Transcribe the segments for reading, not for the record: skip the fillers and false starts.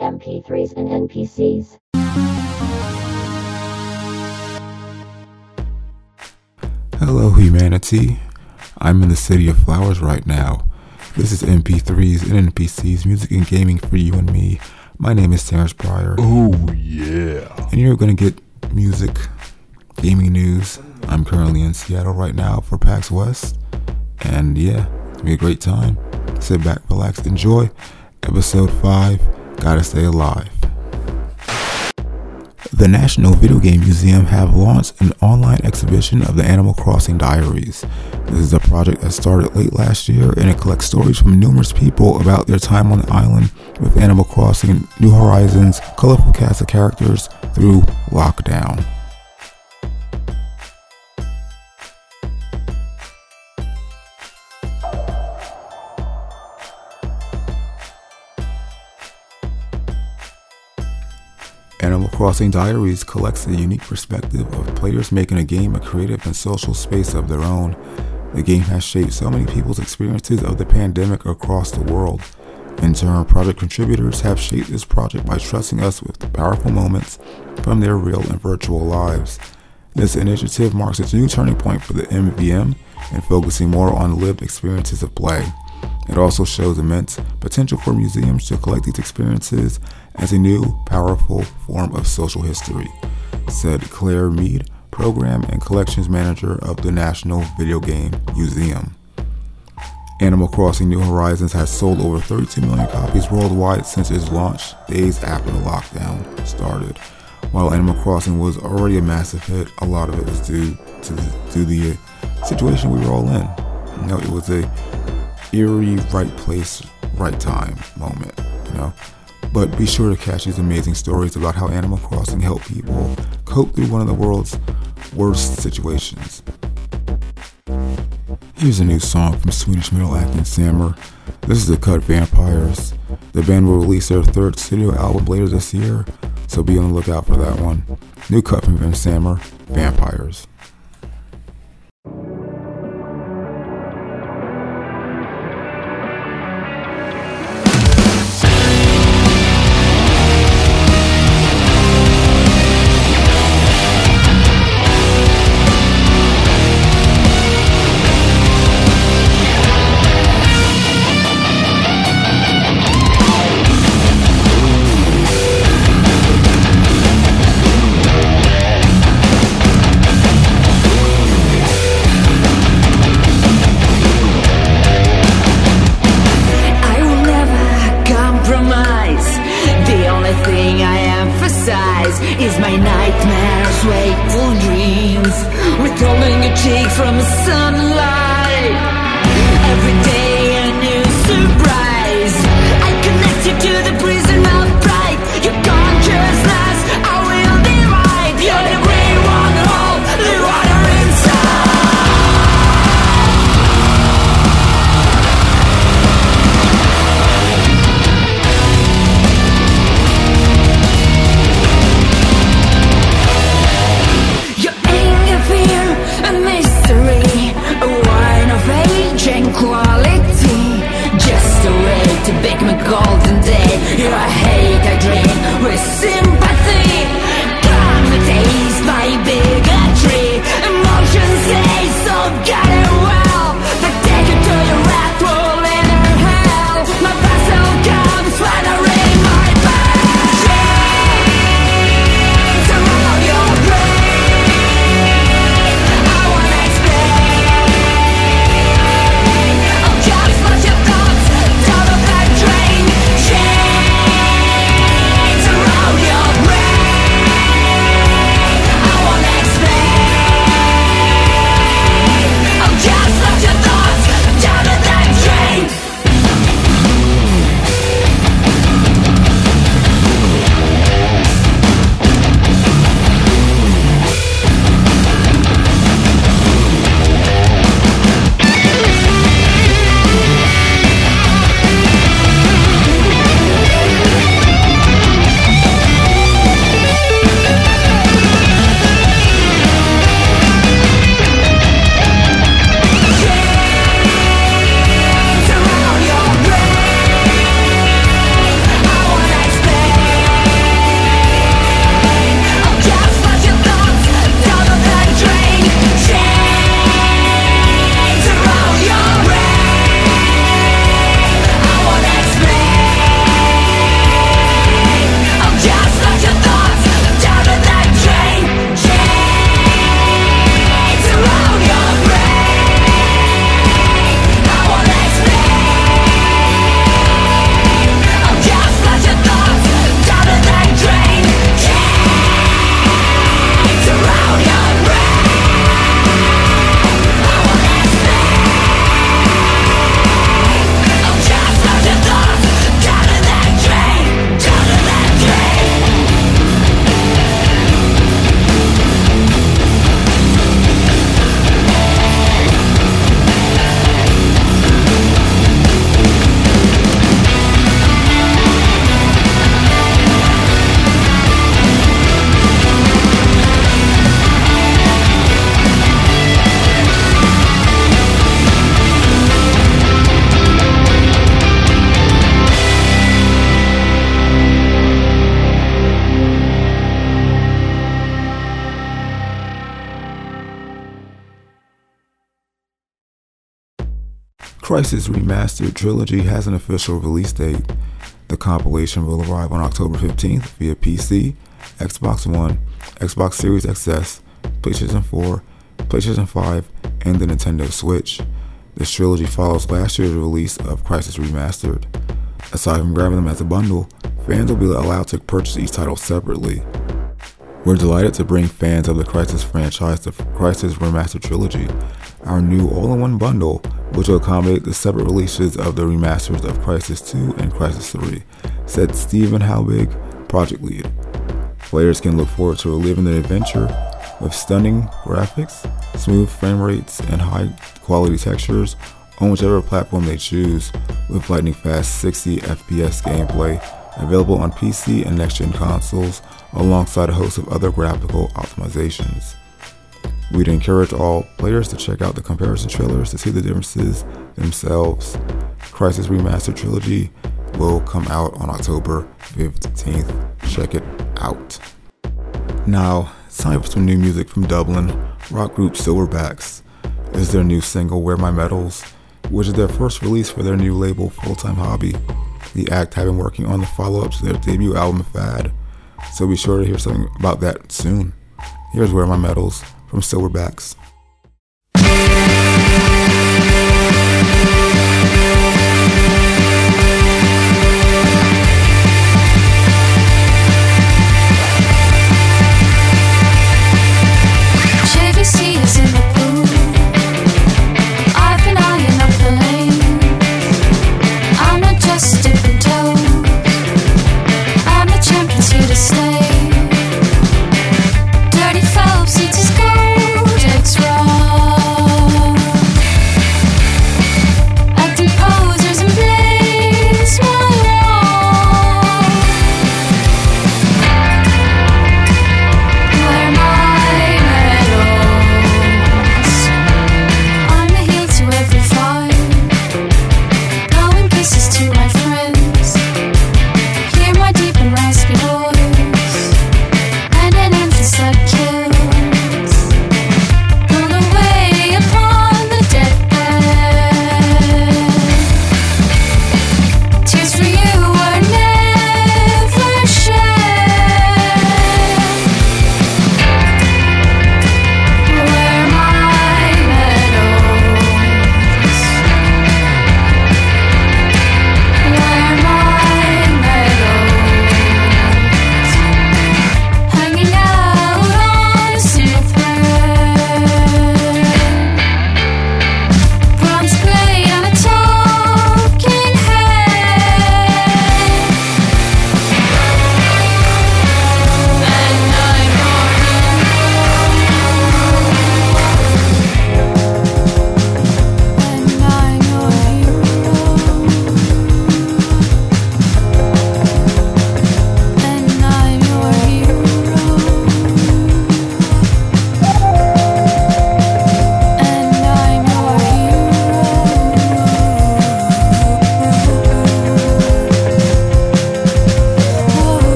MP3s and NPCs. Hello humanity, I'm in the city of flowers right now. This is MP3s and NPCs, music and gaming for you and me. My name is Terrence Pryor. Oh yeah. And you're gonna get music, gaming news. I'm currently in Seattle right now for PAX West. And yeah, it'll be a great time. Sit back, relax, enjoy. Episode 5, Gotta Stay Alive. The National Video Game Museum have launched an online exhibition of the Animal Crossing Diaries. This is a project that started late last year, and it collects stories from numerous people about their time on the island with Animal Crossing New Horizons, colorful cast of characters through lockdown. Animal Crossing Diaries collects a unique perspective of players making a game a creative and social space of their own. The game has shaped so many people's experiences of the pandemic across the world. In turn, project contributors have shaped this project by trusting us with powerful moments from their real and virtual lives. This initiative marks a new turning point for the MVM and focusing more on lived experiences of play. It also shows immense potential for museums to collect these experiences as a new, powerful form of social history, said Claire Mead, Program and Collections Manager of the National Video Game Museum. Animal Crossing New Horizons has sold over 32 million copies worldwide since its launch days after the lockdown started. While Animal Crossing was already a massive hit, a lot of it was due to the situation we were all in. You know, it was a eerie, right place, right time moment, you know. But be sure to catch these amazing stories about how Animal Crossing helped people cope through one of the world's worst situations. Here's a new song from Swedish metal act Samur. This is the cut Vampires. The band will release their third studio album later this year, so be on the lookout for that one. New cut from Samur, Vampires. Crysis Remastered Trilogy has an official release date. The compilation will arrive on October 15th via PC, Xbox One, Xbox Series X/S, PlayStation 4, PlayStation 5, and the Nintendo Switch. This trilogy follows last year's release of Crysis Remastered. Aside from grabbing them as a bundle, fans will be allowed to purchase each title separately. We're delighted to bring fans of the Crysis franchise the Crysis Remastered Trilogy, our new all-in-one bundle, which will accommodate the separate releases of the remasters of Crysis 2 and Crysis 3, said Steven Halbig, project lead. Players can look forward to reliving their adventure with stunning graphics, smooth frame rates, and high-quality textures on whichever platform they choose, with lightning-fast 60 FPS gameplay available on PC and next-gen consoles, alongside a host of other graphical optimizations. We'd encourage all players to check out the comparison trailers to see the differences themselves. Crysis Remastered Trilogy will come out on October 15th. Check it out. Now, it's time for some new music from Dublin rock group Silverbacks. It's their new single, Wear My Medals, which is their first release for their new label, Full-Time Hobby. The act have been working on the follow-up to their debut album, Fad, so be sure to hear something about that soon. Here's Wear My Medals from Silverbacks.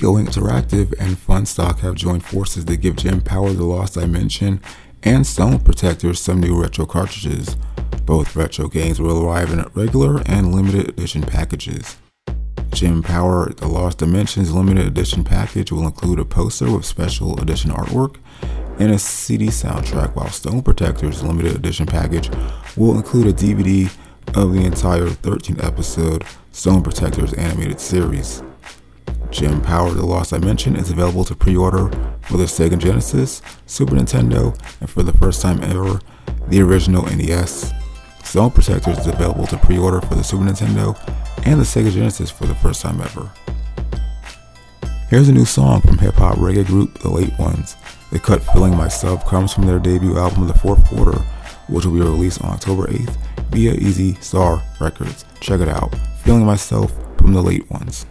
Go Interactive and Funstock have joined forces to give Jim Power The Lost Dimension and Stone Protectors some new retro cartridges. Both retro games will arrive in regular and limited edition packages. Jim Power The Lost Dimension's limited edition package will include a poster with special edition artwork and a CD soundtrack, while Stone Protectors' limited edition package will include a DVD of the entire 13-episode Stone Protectors animated series. Jim Power The Lost Dimension is available to pre-order for the Sega Genesis, Super Nintendo, and for the first time ever, the original NES. Stone Protectors is available to pre-order for the Super Nintendo and the Sega Genesis for the first time ever. Here's a new song from hip-hop reggae group The Late Ones. The cut Feeling Myself comes from their debut album The Fourth Quarter, which will be released on October 8th via Easy Star Records. Check it out. Feeling Myself from The Late Ones.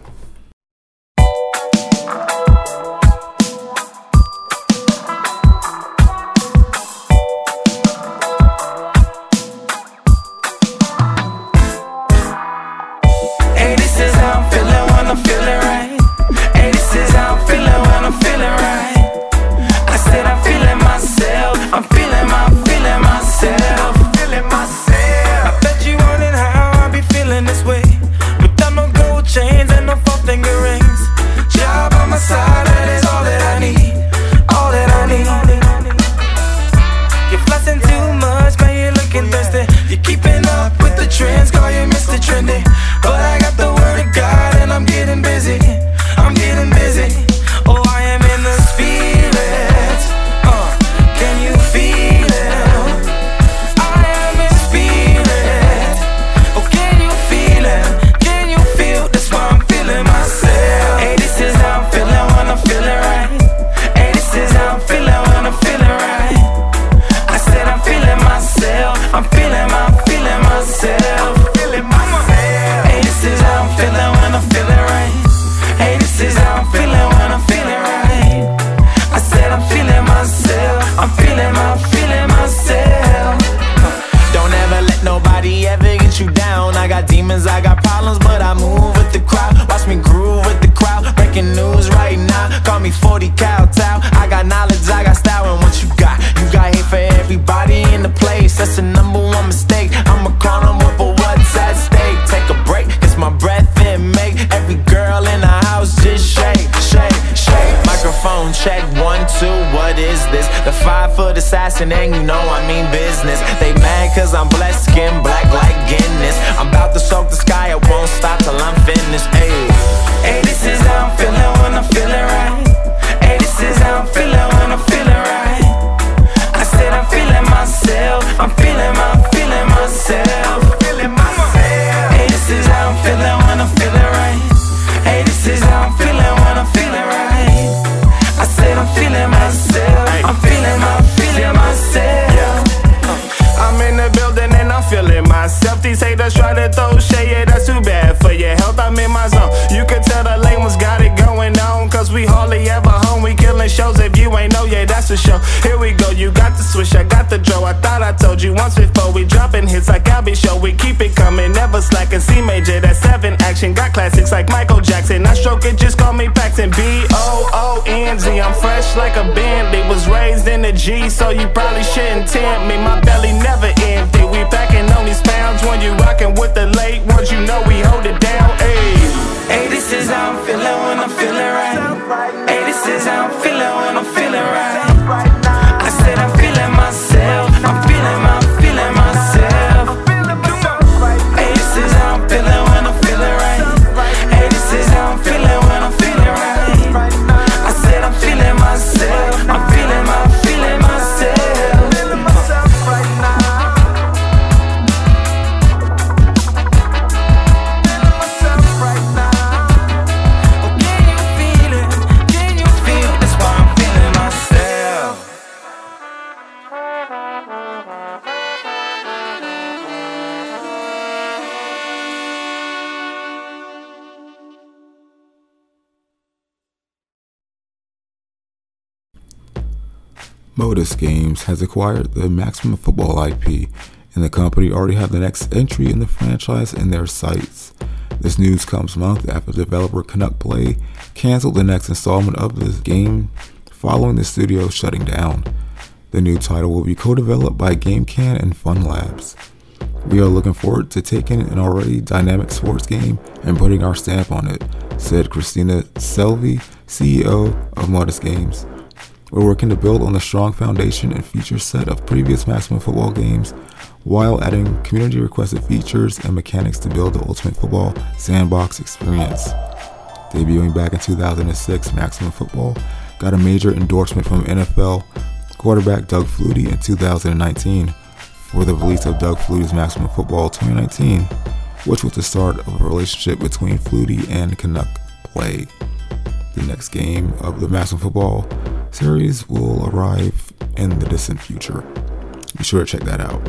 And you know I mean business. They mad cause I'm blessed, skin black like Guinness. I'm about to soak the sky, I won't stop till I'm finished. Ayy, hey, this is how I'm feeling when I'm feeling right. Hey, this is how I'm feeling when I'm feeling right. I said I'm feeling myself, I'm feeling myself. Hey, this is how I'm feeling when I'm feeling right. Hey, this is how I'm feeling when I'm feeling right. I said I'm feeling myself, I'm feeling myself. I'm in the building and I'm feeling myself. These haters try to throw shade, yeah, that's too bad for your health. I'm in my zone, you can tell the lame ones got it going on, cause we hardly ever home. We killing shows, if you ain't know, yeah, that's a show. Here we go, you got the swish, I got the draw. I thought I told you once before, we dropping hits like Albie Show. We keep it coming, never slacking, C major, that's 7 action. Got classics like Michael Jackson, I stroke it, just call me Paxton. B-O-O-N-Z, I'm fresh like a bandit. Was raised in the G, so you probably shouldn't tempt me. My belly never empty, we packing on these pounds. When you rockin' with the late ones, you know we hold it down. Ayy, hey, this is how I'm feeling when I'm feeling right. Hey, this is how I'm feeling when I'm feeling right. I said I'm feeling myself, I'm feeling my, feeling myself. Hey, this is how I'm feeling when I'm feeling right. Hey, this is how I'm feeling when I'm feeling right. I said I'm feeling myself, I'm feeling my, feeling myself. Modus Games has acquired the Maximum Football IP, and the company already have the next entry in the franchise in their sights. This news comes months after developer Canuck Play canceled the next installment of this game following the studio shutting down. The new title will be co-developed by GameCan and Fun Labs. We are looking forward to taking an already dynamic sports game and putting our stamp on it, said Christina Selvi, CEO of Modus Games. We're working to build on the strong foundation and feature set of previous Maximum Football games while adding community requested features and mechanics to build the ultimate football sandbox experience. Debuting back in 2006, Maximum Football got a major endorsement from NFL quarterback Doug Flutie in 2019 for the release of Doug Flutie's Maximum Football 2019, which was the start of a relationship between Flutie and Canuck Play. The next game of the Maximum Football series will arrive in the distant future. Be sure to check that out.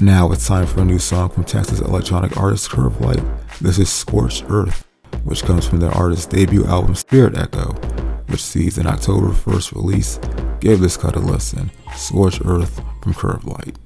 Now it's time for a new song from Texas electronic artist Curve Light. This is Scorched Earth, which comes from their artist's debut album Spirit Echo, which sees an October 1st release. Give this cut a listen. Scorched Earth from Curve Light.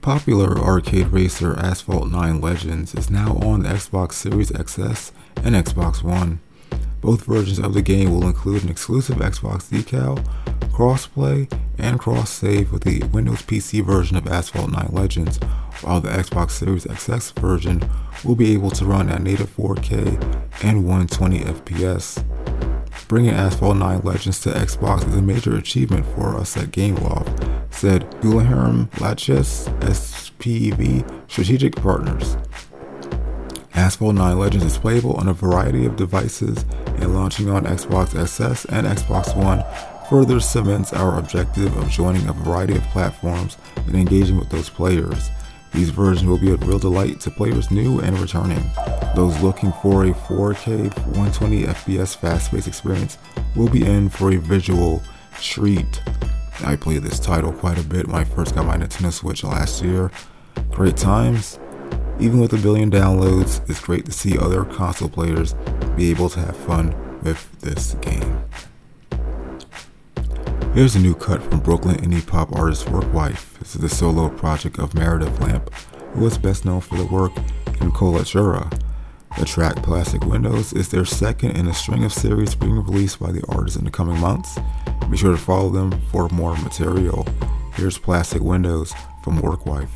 Popular arcade racer Asphalt 9 Legends is now on the Xbox Series X/S and Xbox One. Both versions of the game will include an exclusive Xbox decal, crossplay, and cross-save with the Windows PC version of Asphalt 9 Legends, while the Xbox Series X/S version will be able to run at native 4K and 120 FPS. Bringing Asphalt 9 Legends to Xbox is a major achievement for us at Gameloft, said Gulaharam Laches, SPV Strategic Partners. Asphalt 9 Legends is playable on a variety of devices, and launching on Xbox XS and Xbox One further cements our objective of joining a variety of platforms and engaging with those players. These versions will be a real delight to players new and returning. Those looking for a 4K 120fps fast-paced experience will be in for a visual treat. I played this title quite a bit when I first got my Nintendo Switch last year. Great times. Even with a billion downloads, it's great to see other console players be able to have fun with this game. Here's a new cut from Brooklyn indie pop artist Workwife. This is the solo project of Meredith Lamp, who is best known for the work in Collatura. The track Plastic Windows is their second in a string of series being released by the artist in the coming months. Be sure to follow them for more material. Here's Plastic Windows from Workwife.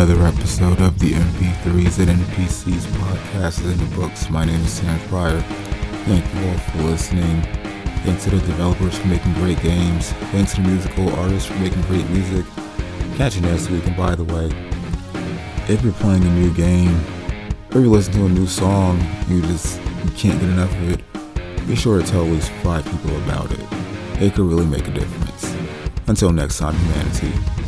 Another episode of the MP3s and NPCs podcast is in the books. My name is Terrence Pryor. Thank you all for listening. Thanks to the developers for making great games. Thanks to the musical artists for making great music. Catch you next week. And by the way, if you're playing a new game or you listen to a new song, you can't get enough of it, be sure to tell at least 5 people about it. It could really make a difference. Until next time, humanity.